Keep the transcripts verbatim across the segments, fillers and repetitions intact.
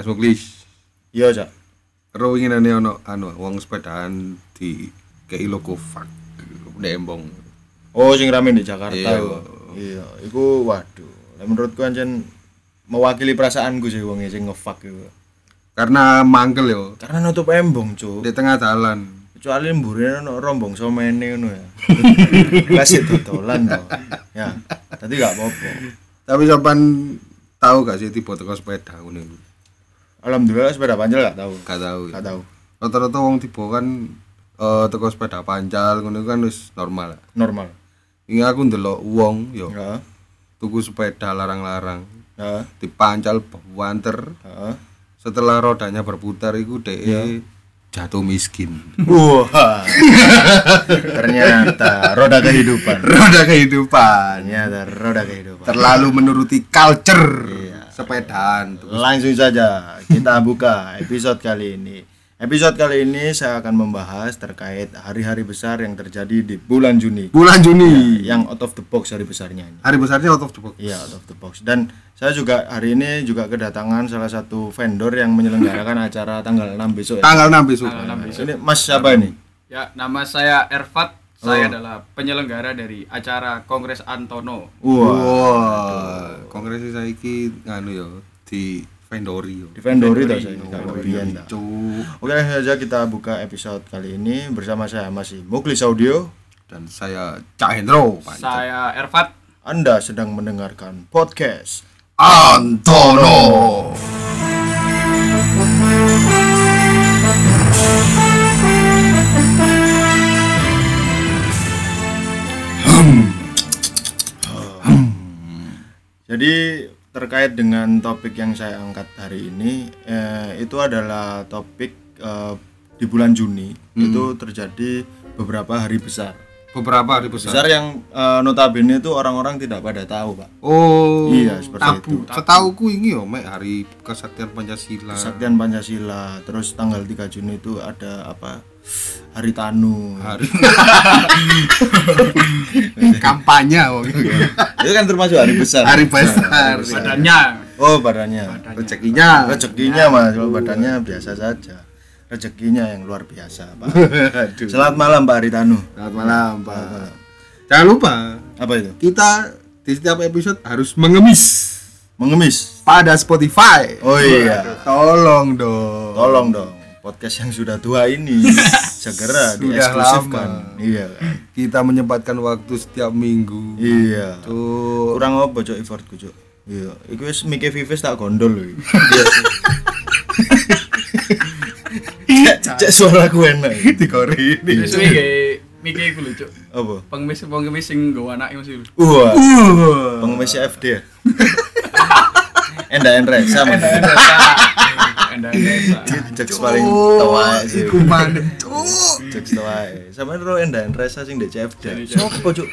Mas Muklis. Iya, Cak. Ro inginane ono anu wong sepedaan di kei logo fuck embong. Oh, sing rame di Jakarta. Iya, iku waduh. Lah menurutku ancen mewakili perasaanku sih wong sing nge-fuck iku. Karena mangkel yo. Karena nutup embong, Cuk. Di tengah dalan. Kecuali mburine ono rombong somene ngono ya. Kasih dodolan to. Ya, tadi gak apa-apa. Tapi sampean tahu gak sih tipe teko sepeda ngene iki? Alhamdulillah sepeda panjal gak tahu. Gak tahu. Gak tahu. Rata-rata wong tipe kan eh teko sepeda panjal ngono kan wis normal. Normal. Iki aku ndelok wong yo. Heeh. Tuku sepeda larang-larang. Heeh. Dipancal banter. Heeh. Setelah rodanya berputar iku dhek jatuh miskin. Wah. Wow. Ternyata roda kehidupan. Roda kehidupan. Ternyata roda kehidupan. Terlalu menuruti culture iya. Sepedaan. Langsung saja kita buka episode kali ini. Episode kali ini saya akan membahas terkait hari-hari besar yang terjadi di bulan Juni. Bulan Juni ya, yang out of the box hari besarnya. Hari besarnya out of the box. Iya, out of the box. Dan saya juga hari ini juga kedatangan salah satu vendor yang menyelenggarakan acara tanggal enam besok ya? Tanggal enam besok. Tanggal enam besok. Ini Mas siapa ini? Ya, nama saya Erfat. Oh. Saya adalah penyelenggara dari acara Kongres ANTONO. Wah, wow. wow. Kongres saya iki nganu ya di Vendorio. Di Vendorio ta saya. Vendorio. Oke, saja kita buka episode kali ini bersama saya Mas Muklis Audio dan saya Cak Hendro. Saya Erfat. Anda sedang mendengarkan podcast ANTONO. Jadi terkait dengan topik yang saya angkat hari ini eh, itu adalah topik eh, di bulan Juni hmm. itu terjadi beberapa hari besar. Beberapa hari besar. Besar yang uh, notabene itu orang-orang tidak pada tahu, Pak. Oh. Iya, seperti tabu. Itu. Setauku ini yo, Mei, hari Kesaktian Pancasila. Kesaktian Pancasila. Terus tanggal tiga Juni itu ada apa? Hari Tanu. Hari. Kampanye wong. Itu kan termasuk hari besar. Hari besar. Badannya. Oh, badannya. badannya. Rezekinya. Rezekinya, Mas. Kalau badannya biasa saja. Rezekinya yang luar biasa, Pak. Selamat malam, Pak Aritanu. Selamat malam, Pak. Selamat malam. Jangan lupa apa itu? Kita di setiap episode harus mengemis, mengemis pada Spotify. Oh iya, tolong dong, tolong dong. Podcast yang sudah tua ini segera dieksklusifkan. Iya. Kan? Kita menyempatkan waktu setiap minggu. Iya. Tuh. Kurang apa, Cok, effortku, Cok? Iya. Iku wis mikir Vives tak gondol lho. Iya. Cek suara ku enak digori iki. Wis iki miki iku lho, Cuk. Apa? Pengemis pengemis sing nggo anake mesti. Wah. Pengemis F D. Endah endah sama. Endah endah. Cek paling tuwa sih. Iku maneh, Cuk. Cek tuwa. Sama ro endah endah sing ndek C F D. Sopo, Cuk?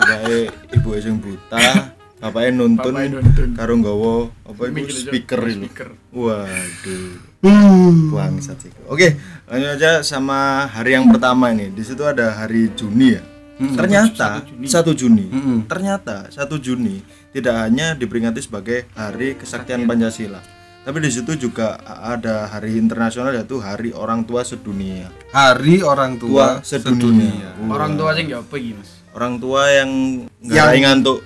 Ibae ibuke sing buta. Bapaknya nuntun, nuntun. Karo nggawa apa itu speaker itu. Waduh. Bangsat sih. Oke, lanjut aja sama hari yang pertama ini. Di situ ada hari Juni ya. Hmm. Ternyata satu Juni. Hmm. Ternyata satu Juni tidak hanya diperingati sebagai Hari Kesaktian Pancasila. Tapi di situ juga ada hari internasional yaitu Hari Orang Tua Sedunia. Hari Orang Tua, tua Sedunia. sedunia. Orang tua sing apa iki, Mas? Orang tua yang enggak ngantuk.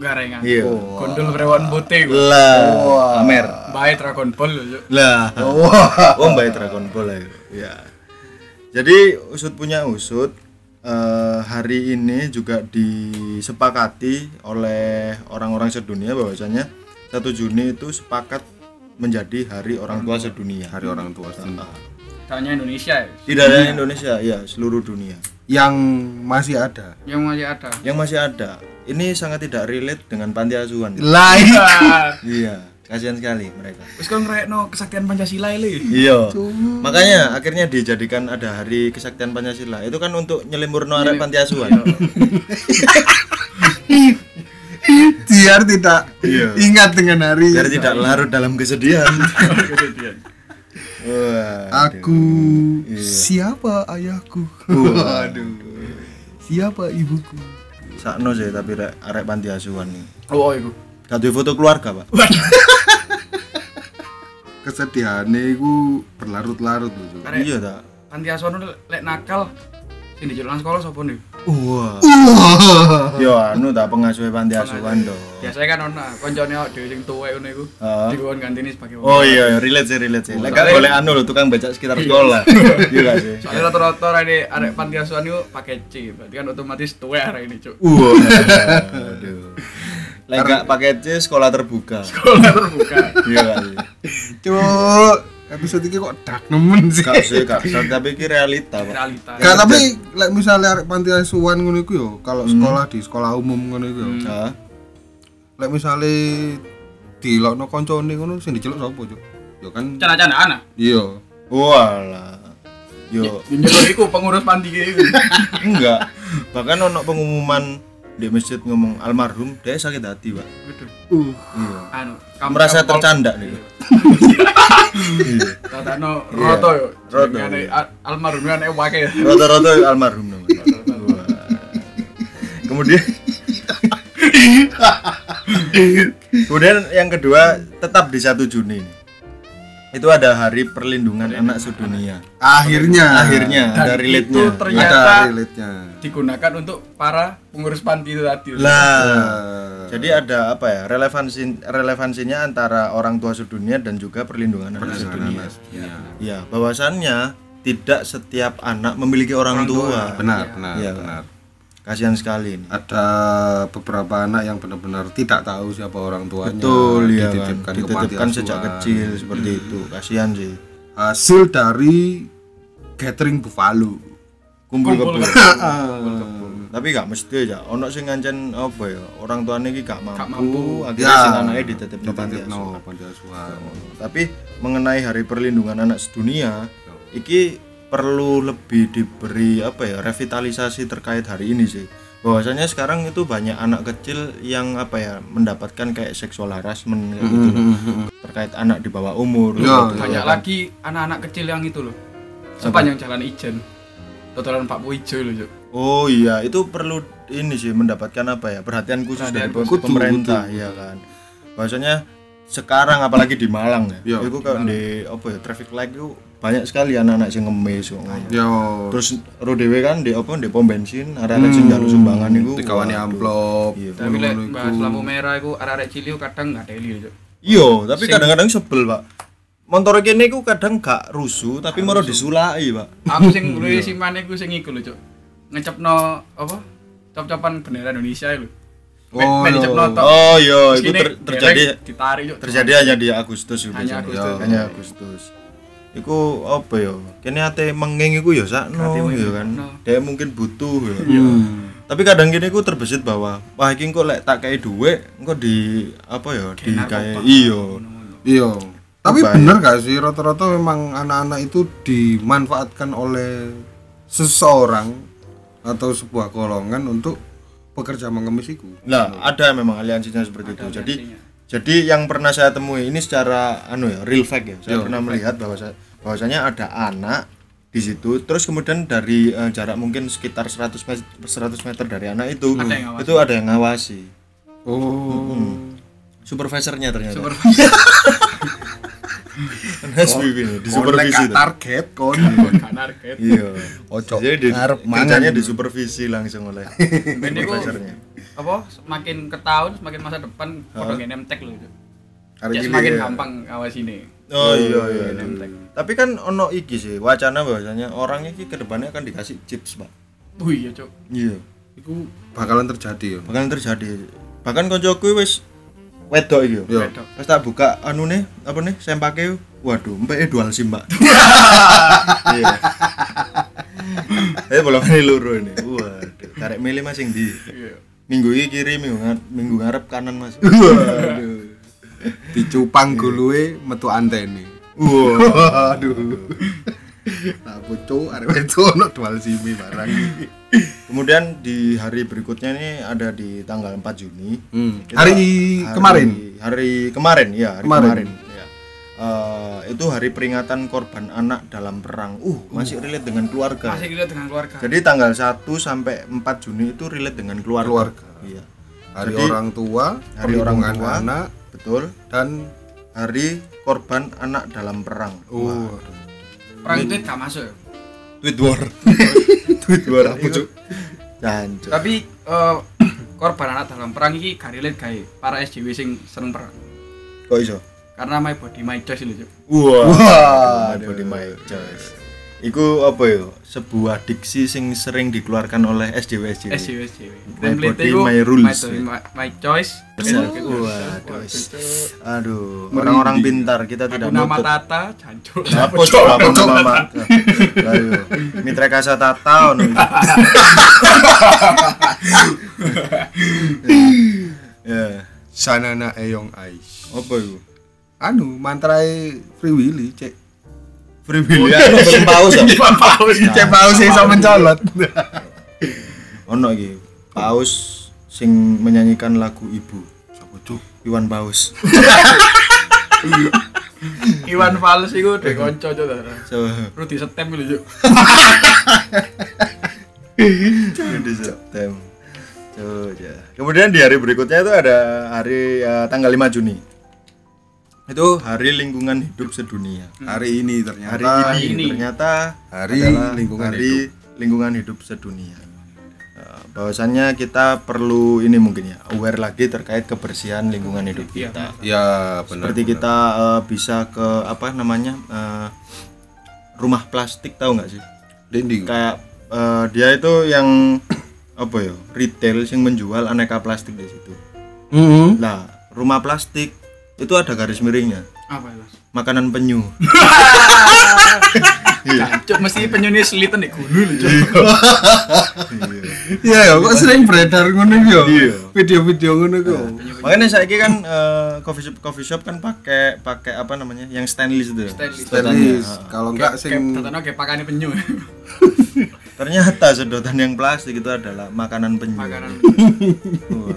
Garengan. Iya. Oh. Kondol prewan putih. Lah. Oh. Amer. Bae Dragon Ball lho. Lah. Oh, oh bae Dragon Ball ayo. Ya. Jadi usut punya usut uh, hari ini juga disepakati oleh orang-orang sedunia bahwasanya satu Juni itu sepakat menjadi Hari Orang Tua Sedunia. Hari Orang Tua Sedunia. Tidak hanya Indonesia ya. Tidak hanya Indonesia, ya, seluruh dunia. Yang masih ada. Yang masih ada. Yang masih ada. Ini sangat tidak relate dengan panti asuhan. Lah iya, kasihan sekali mereka. Wis kon ngerekno Kesaktian Pancasila le. Iya. Makanya akhirnya dijadikan ada Hari Kesaktian Pancasila. Itu kan untuk nyelimurno arek panti asuhan. Biar tidak iya. ingat dengan hari. Biar tidak larut dalam kesedihan. Kesedihan. Wah, aku iya. siapa ayahku? Waduh. Siapa ibuku? Sakno sih tapi rek arek panti asuhan iki. Oh, iku. Gak duwe foto keluarga, Pak. kesedihannya itu berlarut-larut loh. Iya tak? Panti asuhan itu lek nakal sing dijeluk nang sekolah sapa niku? Wah. Ya anu tak pengasuhe panti asuhan to. Biasane kan ono koncone dhewe sing tuwek ngono iku. Dikon gantine sebagai wong. Oh iya, relate sih, relate sih. Lek gak golek anu lho tukang becak sekitar sekolah. Iya gak sih. Soale rata-rata rene arek panti asuhan niku pakai C, berarti kan otomatis tuwek arek ini, Cuk. Wah. Aduh. Lek gak pakai C sekolah terbuka. Sekolah terbuka. Iya gak sih. Cuk. Episode ini kok dark nemen sih. Gak sih, gak. Tapi ini realita, Pak. Realita. Gak, tapi like, misalnya arek panti asuhan ngono iku yo, kalau hmm. sekolah di sekolah umum ngono iku yo. Heeh. Hmm. Lek misale dilokno kancane ngono sing diceluk sapa, Cuk? Yo kan cana-canaan ah. Iya. Walah. Yo. Ndelok iku pengurus panti iku. Enggak. Bahkan ono pengumuman di masjid ngomong almarhum dia sakit hati, Pak. Uh. Iya. Anu, kamu merasa tercanda nih. Katano roto yo. Roto. Almarhum kan ewake. Roto-roto almarhum nang. Kemudian Kemudian yang kedua tetap di satu Juni. Itu ada Hari Perlindungan Anak Sedunia. Akhirnya, akhirnya ada relate-nya. Itu ternyata digunakan untuk para pengurus panti itu tadi. Lah. Jadi ada apa ya? Relevansi relevansinya antara orang tua sedunia dan juga perlindungan anak sedunia. Iya. Ya, bahwasannya tidak setiap anak memiliki orang, orang tua. tua. Benar, ya. benar, ya, benar. Kasihan sekali ini. Ada beberapa anak yang benar-benar tidak tahu siapa orang tuanya. Betul, ya dititipkan, kan? dititipkan sejak kecil seperti hmm. itu. Kasihan sih. Hasil dari gathering buffalo. Kumpul kebo. Tapi gak mesti ya. Ono sing ngancen apa ya? Orang tuane iki gak mampu. Gak mampu. Akhirnya ya. sing anake dititipno panti asuhan. Tapi mengenai Hari Perlindungan Anak Sedunia, iki perlu lebih diberi apa ya revitalisasi terkait hari ini sih. Bahwasanya sekarang itu banyak anak kecil yang apa ya mendapatkan kayak seksual harassment kayak gitu loh. Terkait anak di bawah umur. Ya, banyak kan. Lagi anak-anak kecil yang itu loh. Sepanjang apa? Jalan Ijen. Totolan Pak Puijo loh, Cuk. Oh iya, itu perlu ini sih mendapatkan apa ya perhatian khusus perhatian dari kutu, pemerintah kutu. Ya kan. Bahwasanya sekarang apalagi di Malang ya. Itu kan di apa ya traffic light itu banyak sekali anak-anak sing ngemis kok. Yo. Terus ro dhewe kan ndek apa ndek pom bensin, arek-arek sing njaluk sumbangan niku dikawani amplop. Tapi lek bahas lampu merah iku arek-arek cilik kadang gak teli, Cuk. Iya, tapi kadang-kadang sebel, Pak. Montore kene iku kadang gak rusuh, tapi moro disulaki, Pak. Aku sing ngluwi simane iku sing iku lho, Cuk. Ngecepno apa? Cop-copan bendera Indonesia lho. Oh, Be- oh iya, itu ter- terjadi ditarik, terjadi hanya di Agustus itu. Hanya Agustus. Hanya Agustus. Iku apa ya? Kene ate menging iku ya sakno ya kan. No. Dek mungkin butuh ya. Hmm. Tapi kadang kene iku terbesit bahwa wah iki engko lek tak kei dhuwit engko di apa ya digawe. Iya. Iya. Tapi Baya. bener gak sih rata-rata memang anak-anak itu dimanfaatkan oleh seseorang atau sebuah golongan untuk pekerja mengemis iku. Nah, nah, ada memang aliansinya seperti itu. Aliansinya. Jadi Jadi yang pernah saya temui ini secara anu ya real fact ya. Saya Yo, pernah melihat bahwa bahwasanya ada anak di situ terus kemudian dari uh, jarak mungkin sekitar seratus meter dari anak itu ada yang itu ada yang ngawasi. Oh. Hmm. Supervisornya ternyata. Supervisor. S B B di supervisi. Target kon. Target. Iya. Ojo. Jadi kerjanya disupervisi langsung oleh supervisornya. Apa semakin ke tahun semakin masa depan foto nemtek lho. Ya semakin gampang awasine. Oh iya iya. Tapi kan ono iki sih wacana bahwasanya orang iki kedepannya akan dikasih chips, Pak. Oh iya, Cuk. Iya. Iku bakalan terjadi ya. Bakalan terjadi. Bahkan koncoku wis wedok iki yo. Wis tak buka anune apa nih sempake. Waduh, empeke dual SIM, Pak. Iya. Eh bolong ini loro ini. Waduh, karek milih Mas sing ndi? Iya. Minggu ini kiri, minggu, minggu ngarep kanan, Mas. Waduh. Dicupang guluwe metu anteni. Waduh. Nah, bocok arek itu ono dual simi barang. Kemudian di hari berikutnya ini ada di tanggal empat Juni. Hmm. Hari, hari kemarin. Hari kemarin ya, hari kemarin. kemarin ya. Uh, itu hari peringatan korban anak dalam perang. Uh, masih relate dengan keluarga. Masih relate dengan keluarga. Jadi tanggal satu sampai empat Juni itu relate dengan keluarga. keluarga. Iya. Hari Jadi, orang tua, hari orang tua, anak, betul, dan Hari Korban Anak Dalam Perang. Oh. Perang itu gak masuk. Tweet war. Tweet war apa cuk? Jancuk. Tapi uh, korban anak dalam perang ini gak relate gawe para S J W sing seneng perang. Kok iso? Karena My Body My Choice lho, cuk. Wah, My Body My Choice. Iku apa ya? Sebuah diksi sing sering dikeluarkan oleh S J W S J W. S J W S J W. Template My Rules. My, my Choice. Oh, aduh. Aduh, orang-orang pintar kita tidak nuntut. Nama Tata, jancuk. Apa cok? Nama. Ayo. Mitra Kasa Tata ono. Ya, Sanana Eyong Ais. Apa iku? Anu, mantrae Free Willy, cek. Pribili ana paus. Paus iki paus iso mencolot. Ono iki paus sing menyanyikan lagu ibu. Sapa cuk? Iwan Paus. Iwan Paus iku dhek kanca cuk ta. Rudi setem lho cuk. Rudi setem. Cuk ya. Kemudian di hari berikutnya itu ada hari uh, tanggal lima Juni. Itu Hari Lingkungan Hidup Sedunia. Hmm. Hari ini ternyata hari ini, ini ternyata hari lingkungan hari hidup. lingkungan hidup sedunia. Uh, bahwasannya kita perlu ini mungkin ya aware lagi terkait kebersihan lingkungan hidup kita. Ya, benar. Seperti benar. Kita uh, bisa ke apa namanya uh, rumah plastik tahu nggak sih? Dinding. Kayak uh, dia itu yang apa ya retail yang menjual aneka plastik di situ. Mm-hmm. Nah, rumah plastik itu ada garis miringnya. Apa itu? Makanan penyu. Iya. Cuk mesti penyune seliten nek gulu lho, Cuk. Iya. Iya, kok sering beredar ngono yo. Video-video ngono kok. Makane saiki kan uh, coffee shop coffee shop kan pakai pakai apa namanya? Yang stainless itu. Stainless. stainless. Uh, Kalau enggak sing ternyata ge pakane penyu. Ternyata sedotan yang plastik itu adalah makanan penyu. Makanan penyu.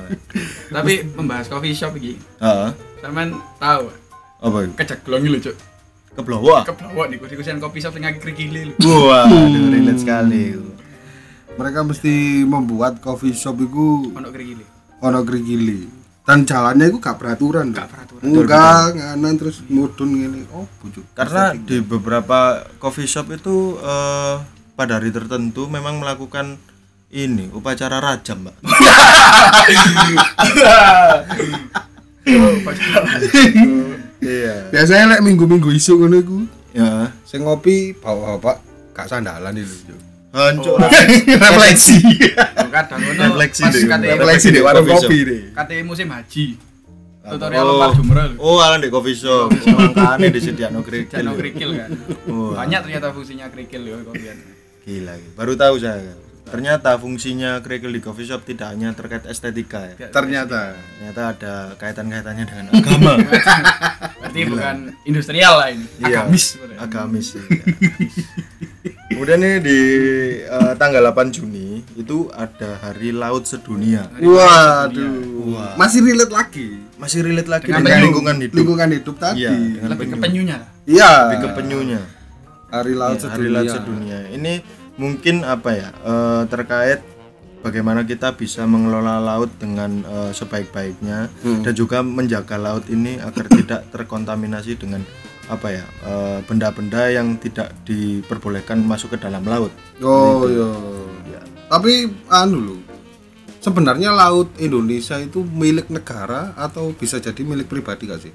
Tapi membahas coffee shop iki. Heeh. Sampeyan tahu apa itu? Kejeglong lho, Cuk. Keblowo. Keblowo niku dikusian kopi shop sing krikile. Wah, relate sekali. Mereka mesti membuat coffee shop iku ono krikile. Ono krikile. Dan jalannya iku gak peraturan. Gak peraturan. Enggak, nganan terus mudun ngene. Oh, bujuk. Karena di beberapa coffee shop itu uh, pada hari tertentu memang melakukan ini upacara rajam, Mbak. Iya. Biasanya lek like, minggu-minggu isuk ngono iku. Ya, sing ngopi bapak-bapak gak sandalan iki lho. Hancur. Refleksi. Kadang ngono. Refleksi di warung kopi iki. Kate musim haji. Tutorial lempar jumroh. Oh, ala ndek coffee shop. Mangkane disediakno kerikil. Disediakno kerikil kan. Banyak ternyata fungsinya kerikil yo kopian. Gila iki. Baru tahu saya. Ternyata fungsinya kerikil di coffee shop tidak hanya terkait estetika ya. Ternyata ternyata ada kaitan-kaitannya dengan agama. Berarti bukan industrial lah ini. Iya, agamis. Agamis. Ya. Agamis. Kemudian ini di uh, tanggal delapan Juni itu ada Hari Laut Sedunia. Waduh. Wah. Masih relate lagi. Masih relate lagi dengan, dengan lingkungan hidup. Lingkungan hidup tadi. Iya, lebih penyu. ke penyunya. Iya, lebih ke penyunya. Hari Laut ya, Sedunia. Hari Laut Sedunia. Ini mungkin apa ya uh, terkait bagaimana kita bisa mengelola laut dengan uh, sebaik-baiknya hmm. dan juga menjaga laut ini agar tidak terkontaminasi dengan apa ya uh, benda-benda yang tidak diperbolehkan masuk ke dalam laut. Oh iya. Ya. Tapi anu loh. Sebenarnya laut Indonesia itu milik negara atau bisa jadi milik pribadi gak sih?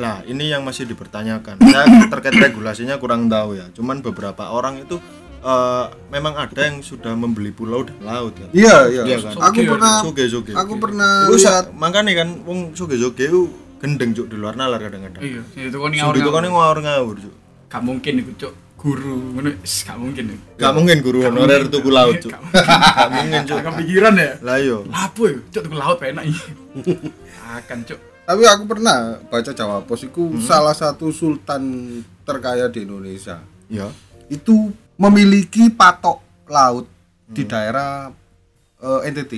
Lah, ini yang masih dipertanyakan. Saya terkait regulasinya kurang tahu ya. Cuman beberapa orang itu Uh, memang ada yang sudah membeli pulau dan laut kan. Iya, iya. Ya, kan? Aku pernah soge-soge. Aku pernah lihat makane kan wong soge-soge ku gendeng cuk di luar nalar kadang-kadang. Iya, itu kon ngawur-ngawur cuk. Gak mungkin iku cuk. Guru ngono gak mungkin. Gak mungkin guru honorer tuku laut cuk. Gak mungkin cuk. Kepikiran ya? Lah iya. Lapo cuk tuku laut enak iki. Akan cuk. Tapi aku pernah baca Jawa Pos iku hmm. salah satu sultan terkaya di Indonesia. Iya. Itu memiliki patok laut hmm. di daerah uh, N T T.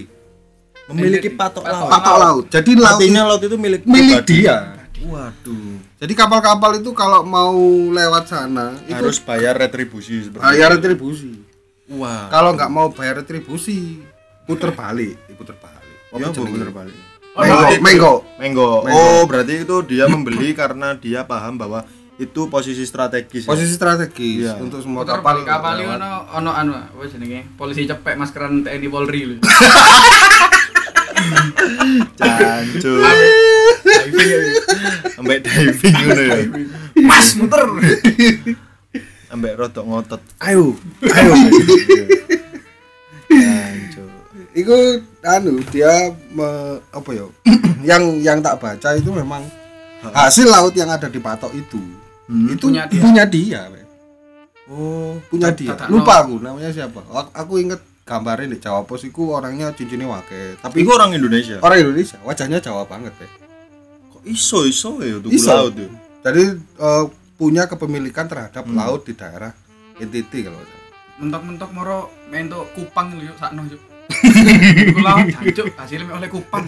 Memiliki N T T. Patok, patok laut. Patok laut. Jadi laut artinya laut itu milik milik dia. Waduh. Jadi kapal-kapal itu kalau mau lewat sana harus itu bayar retribusi seperti bayar itu. retribusi. Wah. Kalau enggak mau bayar retribusi, puter balik, diputer balik. Apa ya, jenenge puter balik? Menggo, menggo, menggo. Oh, berarti itu dia membeli karena dia paham bahwa itu posisi strategis. Posisi ya? strategis ya. Untuk semua kapal. Kapal itu ono ono anu, apa jenenge? Polisi cepek maskeran T N I Polri lho. Jancuk. Ambek diving ngono ya. Mas muter. Ambek rodok ngotot. Ayo, ayo. Jancuk. Iku anu dia me, apa ya? yang yang tak baca itu memang hasil laut yang ada di patok itu. Hmm. Itu punya dia. Punya dia oh, punya dia. Lupa aku namanya siapa. Aku, aku inget gambarnya di Jawa Pos iku orangnya cincinnya wake. Tapi iku orang Indonesia. Orang Indonesia, wajahnya Jawa banget ya. Kok iso-iso ya tuku laut ya. Jadi uh, punya kepemilikan terhadap hmm. laut di daerah N T T kalau enggak. Mentok-mentok moro mentok Kupang lho sakno yo. Tuku laut jancuk hasilnya mek oleh Kupang.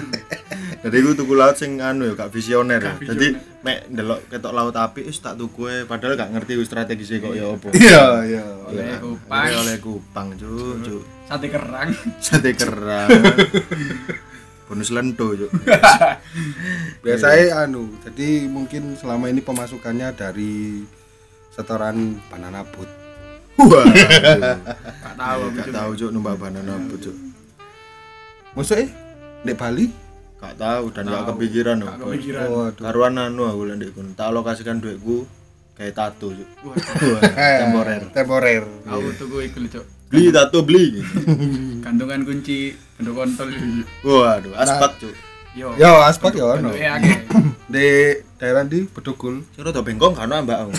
Jadi aku tuku laut sing anu ya gak visioner ya. Jadi mek ndelok ketok laut apik wis tak tuku padahal gak ngerti strategise kok ya opo. Iya iya oleh Kupang, oleh Kupang cuk cuk. Sate kerang, sate kerang. Bonus lento cuk. Biasanya anu. Jadi mungkin selama ini pemasukannya dari setoran banana boat. Wah. Gak tahu gak tahu cuk numpak banana boat cuk. Mosok e ndek Bali? Gak tahu dan gak kepikiran loh. Karuan anu aku lek ndek kono. Tak alokasikan duitku kayak tato, Cuk. Temporer. Temporer. Aku tuku iku, Cuk. Beli tato beli. Gantungan kunci bendo kontol. Waduh, aspak, Cuk. Yo. Yo, aspak yo ono. Di daerah di Bedugul. Curo do bengkong gak ono mbak aku.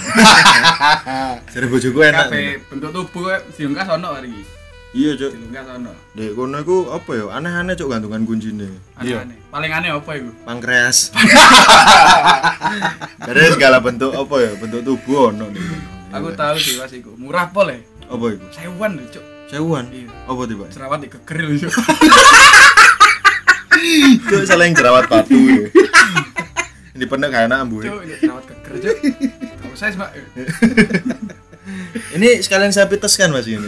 Jare bojoku enak. Kafe bentuk tubuh diungkas ono hari iki. Iya, Cuk. Dilungkas ono. Ndek kono iku apa ya? Aneh-aneh, Cuk, gantungan kuncine. Aneh-aneh. Paling aneh apa iku? Pankreas. Dari segala bentuk apa ya? Bentuk tubuh ono ning. Aku tahu sih pas iku. Murah pol e. Apa iku? Sewuan lho, Cuk. Sewuan. Apa tiba? Jerawat dikegeril, Cuk. Cuk, saleng jerawat patu ya. Ini pendek gak enak ambuhe. Cuk, jerawat keger, Cuk. Tahu saya, Mbak. Ini sekalian saya pites kan Mas ini.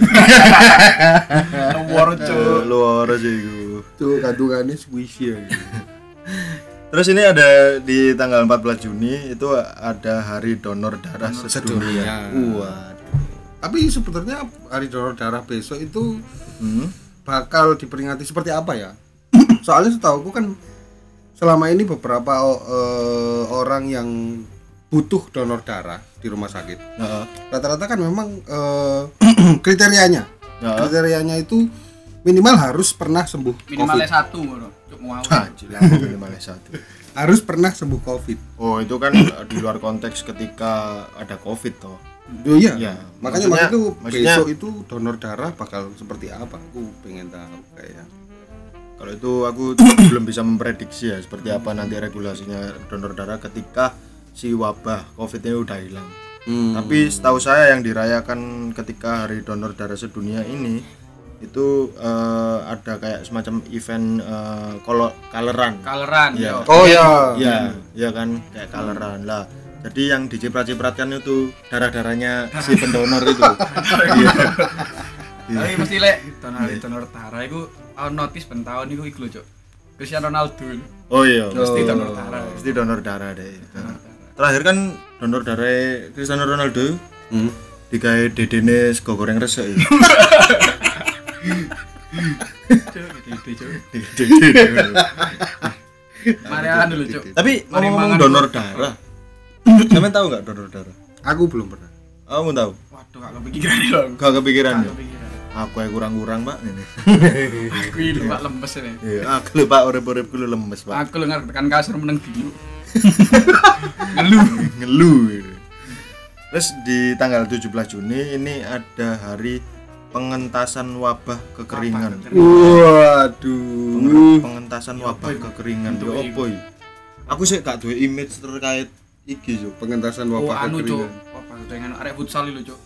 Luar cuk, luar cuk. Cuk kandungannya squishy ya. Terus ini ada di tanggal empat belas Juni itu ada hari donor darah sedunia. Wah. Tapi sebenarnya hari donor darah besok itu hmm? bakal diperingati seperti apa ya? Soalnya setahu aku kan selama ini beberapa uh, orang yang butuh donor darah di rumah sakit. Uh-huh. Rata-rata kan memang uh, kriterianya, uh-huh. kriterianya itu minimal harus pernah sembuh minimalnya COVID. Satu, bro. Cuma ah, jilai, minimalnya satu. Harus pernah sembuh COVID. Oh itu kan di luar konteks ketika ada COVID toh. Oh iya. Ya, makanya maksudnya, itu maksudnya, besok itu donor darah bakal seperti apa? Aku pengen tahu kayaknya. Kalau itu aku belum bisa memprediksi ya seperti apa nanti regulasinya donor darah ketika si wabah COVID-nya udah hilang. Hmm. Tapi setahu saya yang dirayakan ketika hari donor darah sedunia ini itu uh, ada kayak semacam event uh, kalau kaleran. Kaleran. Ya. Oh ya. Iya, iya kan kayak kaleran hmm. lah. Jadi yang diciprat-cipratkan itu darah-darahnya si pendonor itu. Iya. Tapi mesti lek donor darah iku notice ben taun iku iku lho, Cuk. Cristiano Ronaldo. Oh iya, mesti donor darah. Mesti donor darah deh. Terakhir kan donor darah Cristiano Ronaldo hmm. digawe dedene sego goreng resik ya. Marean lho, Cuk. Tapi ngomong donor darah. Sampeyan tahu enggak donor darah? Aku belum pernah. Aku tahu. Waduh, gak kepikiran lho. Gak kepikiran. Aku yang kurang-kurang, Pak. Aku iki Pak lemes ini. Iya, aku lho Pak urip-uripku lho lemes, Pak. Aku lho ngarepkan kasur meneng biru. ngeluh ngeluh terus di tanggal tujuh belas Juni ini ada hari pengentasan wabah kekeringan. Waduh Peng- pengentasan Yopoy. Wabah kekeringan yo opo iki aku sih gak duwe image terkait iki yo pengentasan wabah oh, anu, kekeringan oh anu cuk dengan arek futsal lho cuk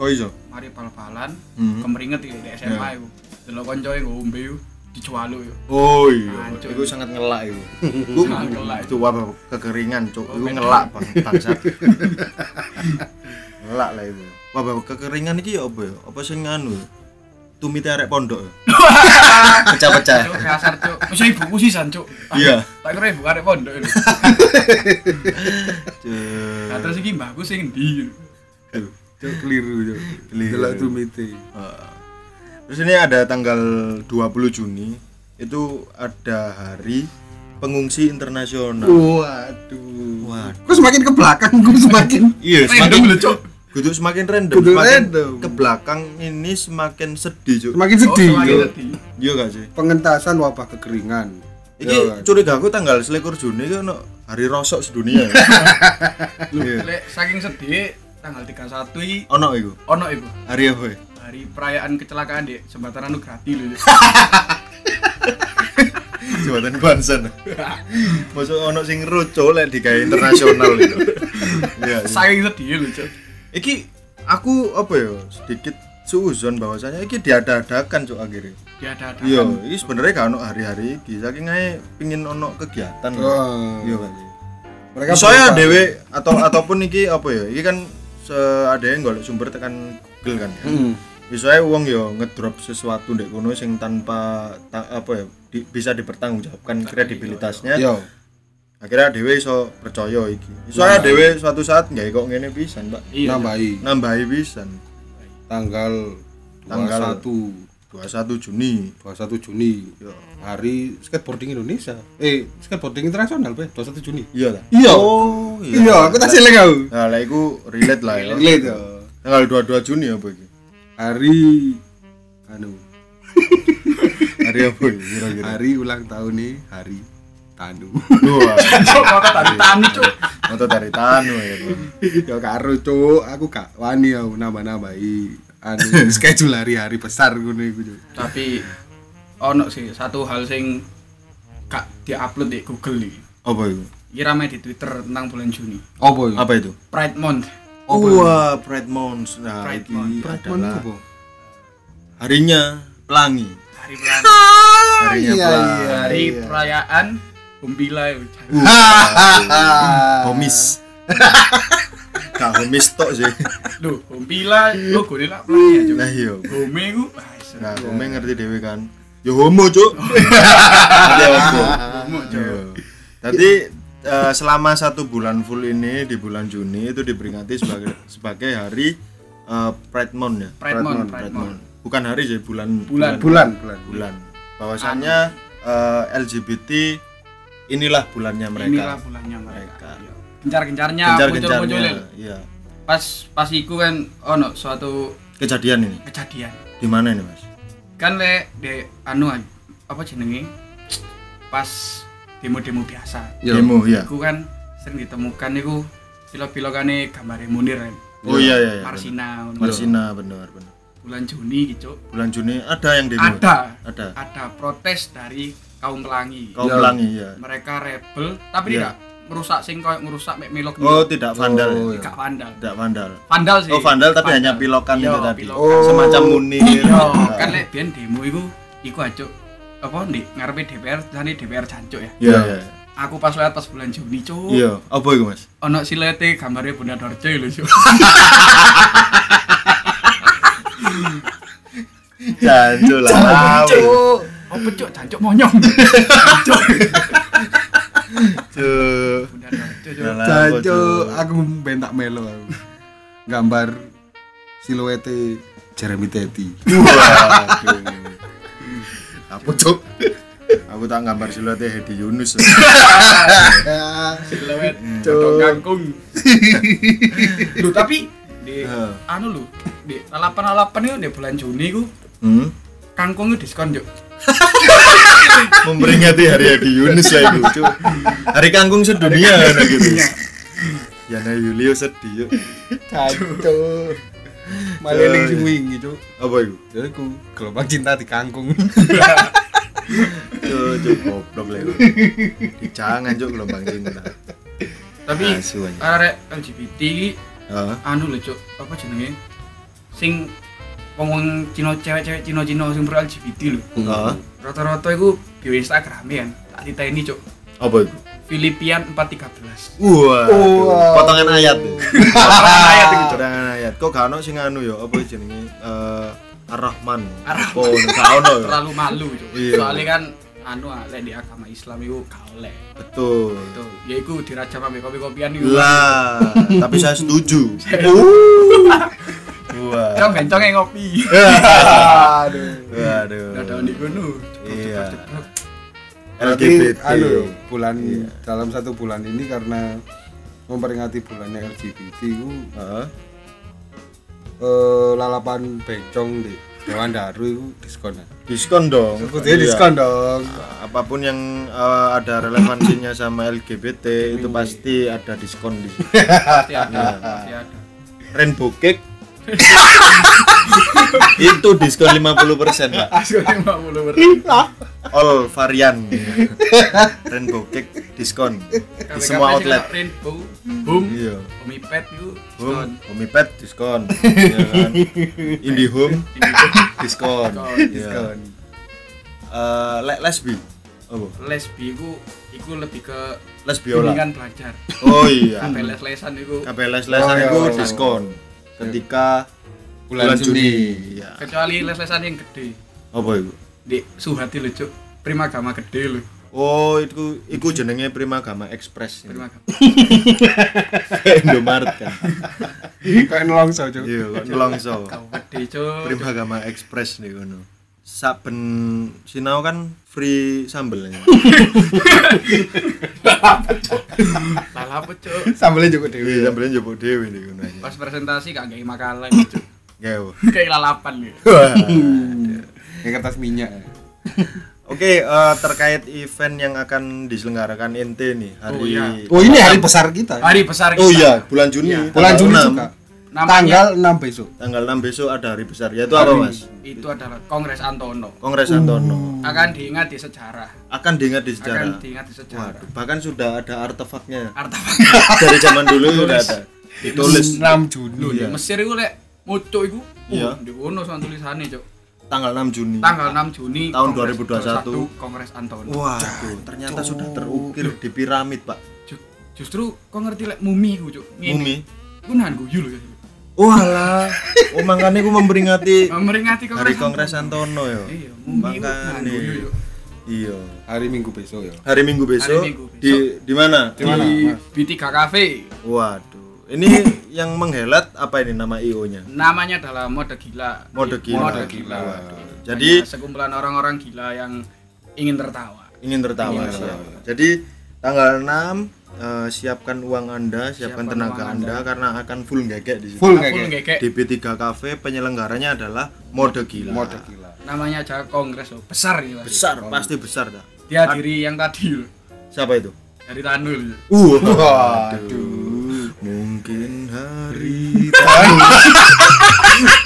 kok iso mari bal-balan mm-hmm. kemringet iki di S M A yeah. iku delok kancoe ngombe yo dicualuk yo. Oh iya. Ancuk. Iku sangat ngelak iku. Iku ngelak itu wabah kekeringan, Cuk. Iku ngelak bangsat. Ngelak lah iku. Wabah kekeringan iki ya apa ya? Apa sing anu? Tumite arek pondok. Pecah-pecah. Kasar, Cuk. Masa ibuku sisan, Cuk. Iya. Tak kira ibu arek pondok lho. Nah, terus iki mbahku sing endi? Cuk, keliru, Cuk. Delok Tumite. Heeh. Terus ini ada tanggal dua puluh Juni. Itu ada hari pengungsi internasional. Waduh. Waduh. Kok semakin ke belakang, kok semakin. Iya, semakin lecok. Kudu semakin random. Kudu random. Ke belakang ini semakin sedih, Cuk. Semakin sedih. Oh, semakin sedih. Iya enggak sih? Pengentasan wabah kekeringan. Iki curigaku tanggal selikur Juni iki ono hari rosok sedunia. Lho, lek saking sedih tanggal tiga puluh satu iki ono iku. Ono iku. Hari apa? Hari perayaan kecelakaan di Jembatan Anugrati lho. Jembatan Bansen. Mosok ono sing rucul lek digawe internasional lho. Iya. Saking sedih lho, Cuk. Iki aku apa ya sedikit suuzon bahwasanya iki diada-adakan Cuk akhirnya. Diada-adakan. Iya, iki sebenarnya gak ono hari-hari iki. Saking ae pengin ono kegiatan. Oh. Iya kan. Mereka saya dhewe atau ataupun iki apa ya? Iki kan seadene golek sumber tekan Google kan. Heeh. Bisae wong ya ngedrop sesuatu ndek kono sing tanpa ta, apa ya di, bisa dipertanggungjawabkan kredibilitasnya. Iya. Akhirnya dhewe iso percaya iki. Iso nah, dhewe suatu saat gawe kok ngene pisan, Pak. Nambahi. Nambahi pisan. Tanggal tanggal dua puluh satu Juni. dua puluh satu Juni. Yo. Hari skateboarding Indonesia. Eh, skateboarding internasional, Pak. dua puluh satu Juni. Iya ta? Iya. Oh, iya. Iya, aku tak seling aku. Nah, lha iku relate lah ya. Relate yo. Tanggal dua puluh dua Juni apa iki? Hari anu. Hari apa kira-kira? Hari ulang tahun nih, hari Tanu. Wah, moto tari Tanu, Cuk. Moto tari Tanu ya, Cuk. Ya karo, Cuk. Aku gak wani aku nambah-nambahi anu schedule hari-hari besar ngono iku, Cuk. Tapi ono sih satu hal sing gak diupload di Google iki. Apa iku? Iki rame di Twitter tentang bulan Juni. Apa iku? Apa itu? Pride Month. Wah, Pride Month. Nah, Pride Month. Pride Month apa? Harinya pelangi. Hari pelangi. Harinya pelangi. Hari perayaan Pembila ya. Homis. Kak homis tok sih. Lho, Pembila lho gone lak pelangi aja. Lah iya. Home ku. Nah, home ngerti dhewe kan. Yo homo, Cuk. Ya homo, Cuk. Dadi selama satu bulan full ini di bulan Juni itu diperingati sebagai sebagai hari uh, Pride Month ya. Pride Month, Pride Month. Bukan hari sih, bulan bulan bulan bulan. bulan. Bahwasanya uh, L G B T inilah bulannya mereka. Inilah bulannya mereka. mereka. Gencar-gencarnya, muncul-munculin. Iya. Pas pas iku kan ono oh suatu kejadian ini. Kejadian. Di mana ini, Mas? Kan le de anu apa jenenge? Pas demo-demo biasa. Yo. Demo ya. Iku kan sering ditemukan iku pilok-pilokane gambare Munir. Oh iya iya iya. Marsina. Bener. Marsina bener bener. Bulan Juni gitu. Bulan Juni ada yang demo. Ada. Ada. Ada protes dari kaum pelangi. Kaum pelangi ya. Mereka rebel, tapi tidak ya. merusak sing koyo ngerusak mek melok. Oh, tidak vandal. Oh, ya. Tidak vandal. Tidak vandal. Vandal sih. Oh, vandal tapi vandal. Hanya pilokan itu tadi. Pilokan. Oh, semacam Munir. Yo, kan lek biyen demo iku iku acuk apa ndek ngarepe D P R, jane D P R jancuk ya. Iya. Yeah. Yeah. Aku pas lihat pas bulan Juni, Cuk. Iya, apa iku, Mas? Ono silete gambare Bunda Dorce lho, Cuk. Jancuk lah. Cuk. Oh pecuk, jancuk monyong. Jancuk. Cuk. Jancuk, aku bentak melo aku. Gambar siluete Jeremy Teti. Waduh. Apa, Cuk? Aku tak gambar siluete Hedi Yunus. Siluet Cuk Kangkung. Lu tapi di anu lu, di lalapan-lalapan itu di bulan Juni ku. Heeh. Kangkung itu diskon, Cuk. Memperingati hari Hedi Yunus ya itu, Cuk. Hari kangkung sedunia kan gitu. Yana Yulio sedih, Cuk. Cuk. Maling sing wingi, Cuk. Apa iku? Ya iku gelombang cinta di kangkung. Cuk, Cuk goblok lho. Jangan, Cuk, gelombang cinta. Tapi arek L G B T heeh. Anu lho, Cuk. Apa jenenge? Sing wong-wong Cina, cewek-cewek Cina-Cina sing pro L G B T lho. Heeh. Rata-rata iku gawe Instagram ya. Tak titeni, Cuk. Apa iku? Filipian empat tiga belas. Wah. Potongan ayat. Potongan ayat iki, potongan ayat. Kok gak ono sing anu ya, apa jenenge? Eh Ar-Rahman. Ar-Rahman. Kaono. Terlalu malu itu. Iya. Soalnya kan anu lek di agama Islam iku gak oleh. Betul. Itu ya iku dirajam ambek kopi-kopian iku. Lah, tapi saya setuju. Wah. Cong bencong ngopi. Aduh. Aduh. Dadon iku nu. Iya. L G B T. Aduh, bulan iya. Dalam satu bulan ini karena memperingati bulannya L G B T itu uh-huh. uh, lalapan bencong di Dewan Daru itu diskon diskon dong sebetulnya iya. Diskon dong apapun yang uh, ada relevansinya sama L G B T itu pasti ada diskon di situ. Pasti ada ya. Pasti ada rainbow cake itu diskon lima puluh persen Pak. Diskon lima puluh persen. All varian. Rainbow cake diskon di semua outlet. Rainbow, Home, iya. Omipet itu diskon. Omipet diskon. Iya kan. Indihome diskon. Diskon. Eh lek lesbi. Apa? Lesbi ku iku lebih ke lesbiola. Bimbingan belajar. Oh iya. Kabeh les-lesan iku. Kabeh les-lesan iku diskon. Ketika bulan, bulan Juni, Juni. Ya. Kecuali les-lesan yang gede. Apa itu? Di Suhati lho, Cuk. Primagama gede lho. Oh, itu iku jenenge Primagama Express. Primagama. Indomart kan. Kayak nelongso, Cuk. Iya, nelongso. Gede, Cuk. Primagama Express niku ngono. Saben sinau kan free sambelnya. Salah apa, Cuk? Sambelnya njupuk dhewe. Sambelnya njupuk dhewe niku. Pas presentasi gak nggae makalah, Cuk. Gak, kayak lalapan gitu. Kayak kertas minyak. Oke, okay, uh, terkait event yang akan diselenggarakan N T nih hari. Oh, iya. Oh ini hari besar kita. Ya? Hari besar kita. Oh iya, bulan Juni. Iya. Bulan Juni juga. Tanggal enam besok. Tanggal enam besok ada hari besar. Yaitu hari, apa Mas? Itu adalah Kongres ANTONO. Kongres uh. ANTONO. Akan diingat di sejarah. Akan diingat di sejarah. Akan diingat di sejarah. Waduh, bahkan sudah ada artefaknya. Artefaknya dari zaman dulu sudah ada. Ditulis enam Juni. Iya. Mesir itu lek Mucuk iku, iya. Di ono soal tulisane, Cuk. Tanggal enam Juni. Tanggal enam Juni tahun dua ribu dua puluh satu Kongres ANTONO. Wah, Cuk, ternyata Cuk. Sudah terukir di piramid, Pak. Cuk, justru kok ngerti lek mumi ku, Cuk. Ngene. Mumi. Ku nahan guyu lho. Walah. Oh, makane ku memperingati memperingati Kongres, Kongres ANTONO ya. Iya, makane. Iya, hari Minggu besok ya. Hari Minggu besok, hari Minggu besok. Di di mana? Di, di B tiga Cafe. Waduh. Ini yang menghelat apa ini nama I O-nya? Namanya adalah Mode Gila. Mode Gila. Mode Gila. Waduh. Jadi hanya sekumpulan orang-orang gila yang ingin tertawa. Ingin tertawa. Ingin tertawa. Ya. Jadi tanggal enam uh, siapkan uang Anda, siapkan, siapkan tenaga anda, anda karena akan full gegek di situ. Full gegek. Di B tiga Cafe penyelenggaranya adalah Mode Gila. Mode Gila. Namanya aja kongres loh, besar ini pasti. Besar, kongres. Pasti besar dah. Dia diri yang tadi loh. Siapa itu? Dari Tanul. Uh. Waduh. Mungkin hari tadi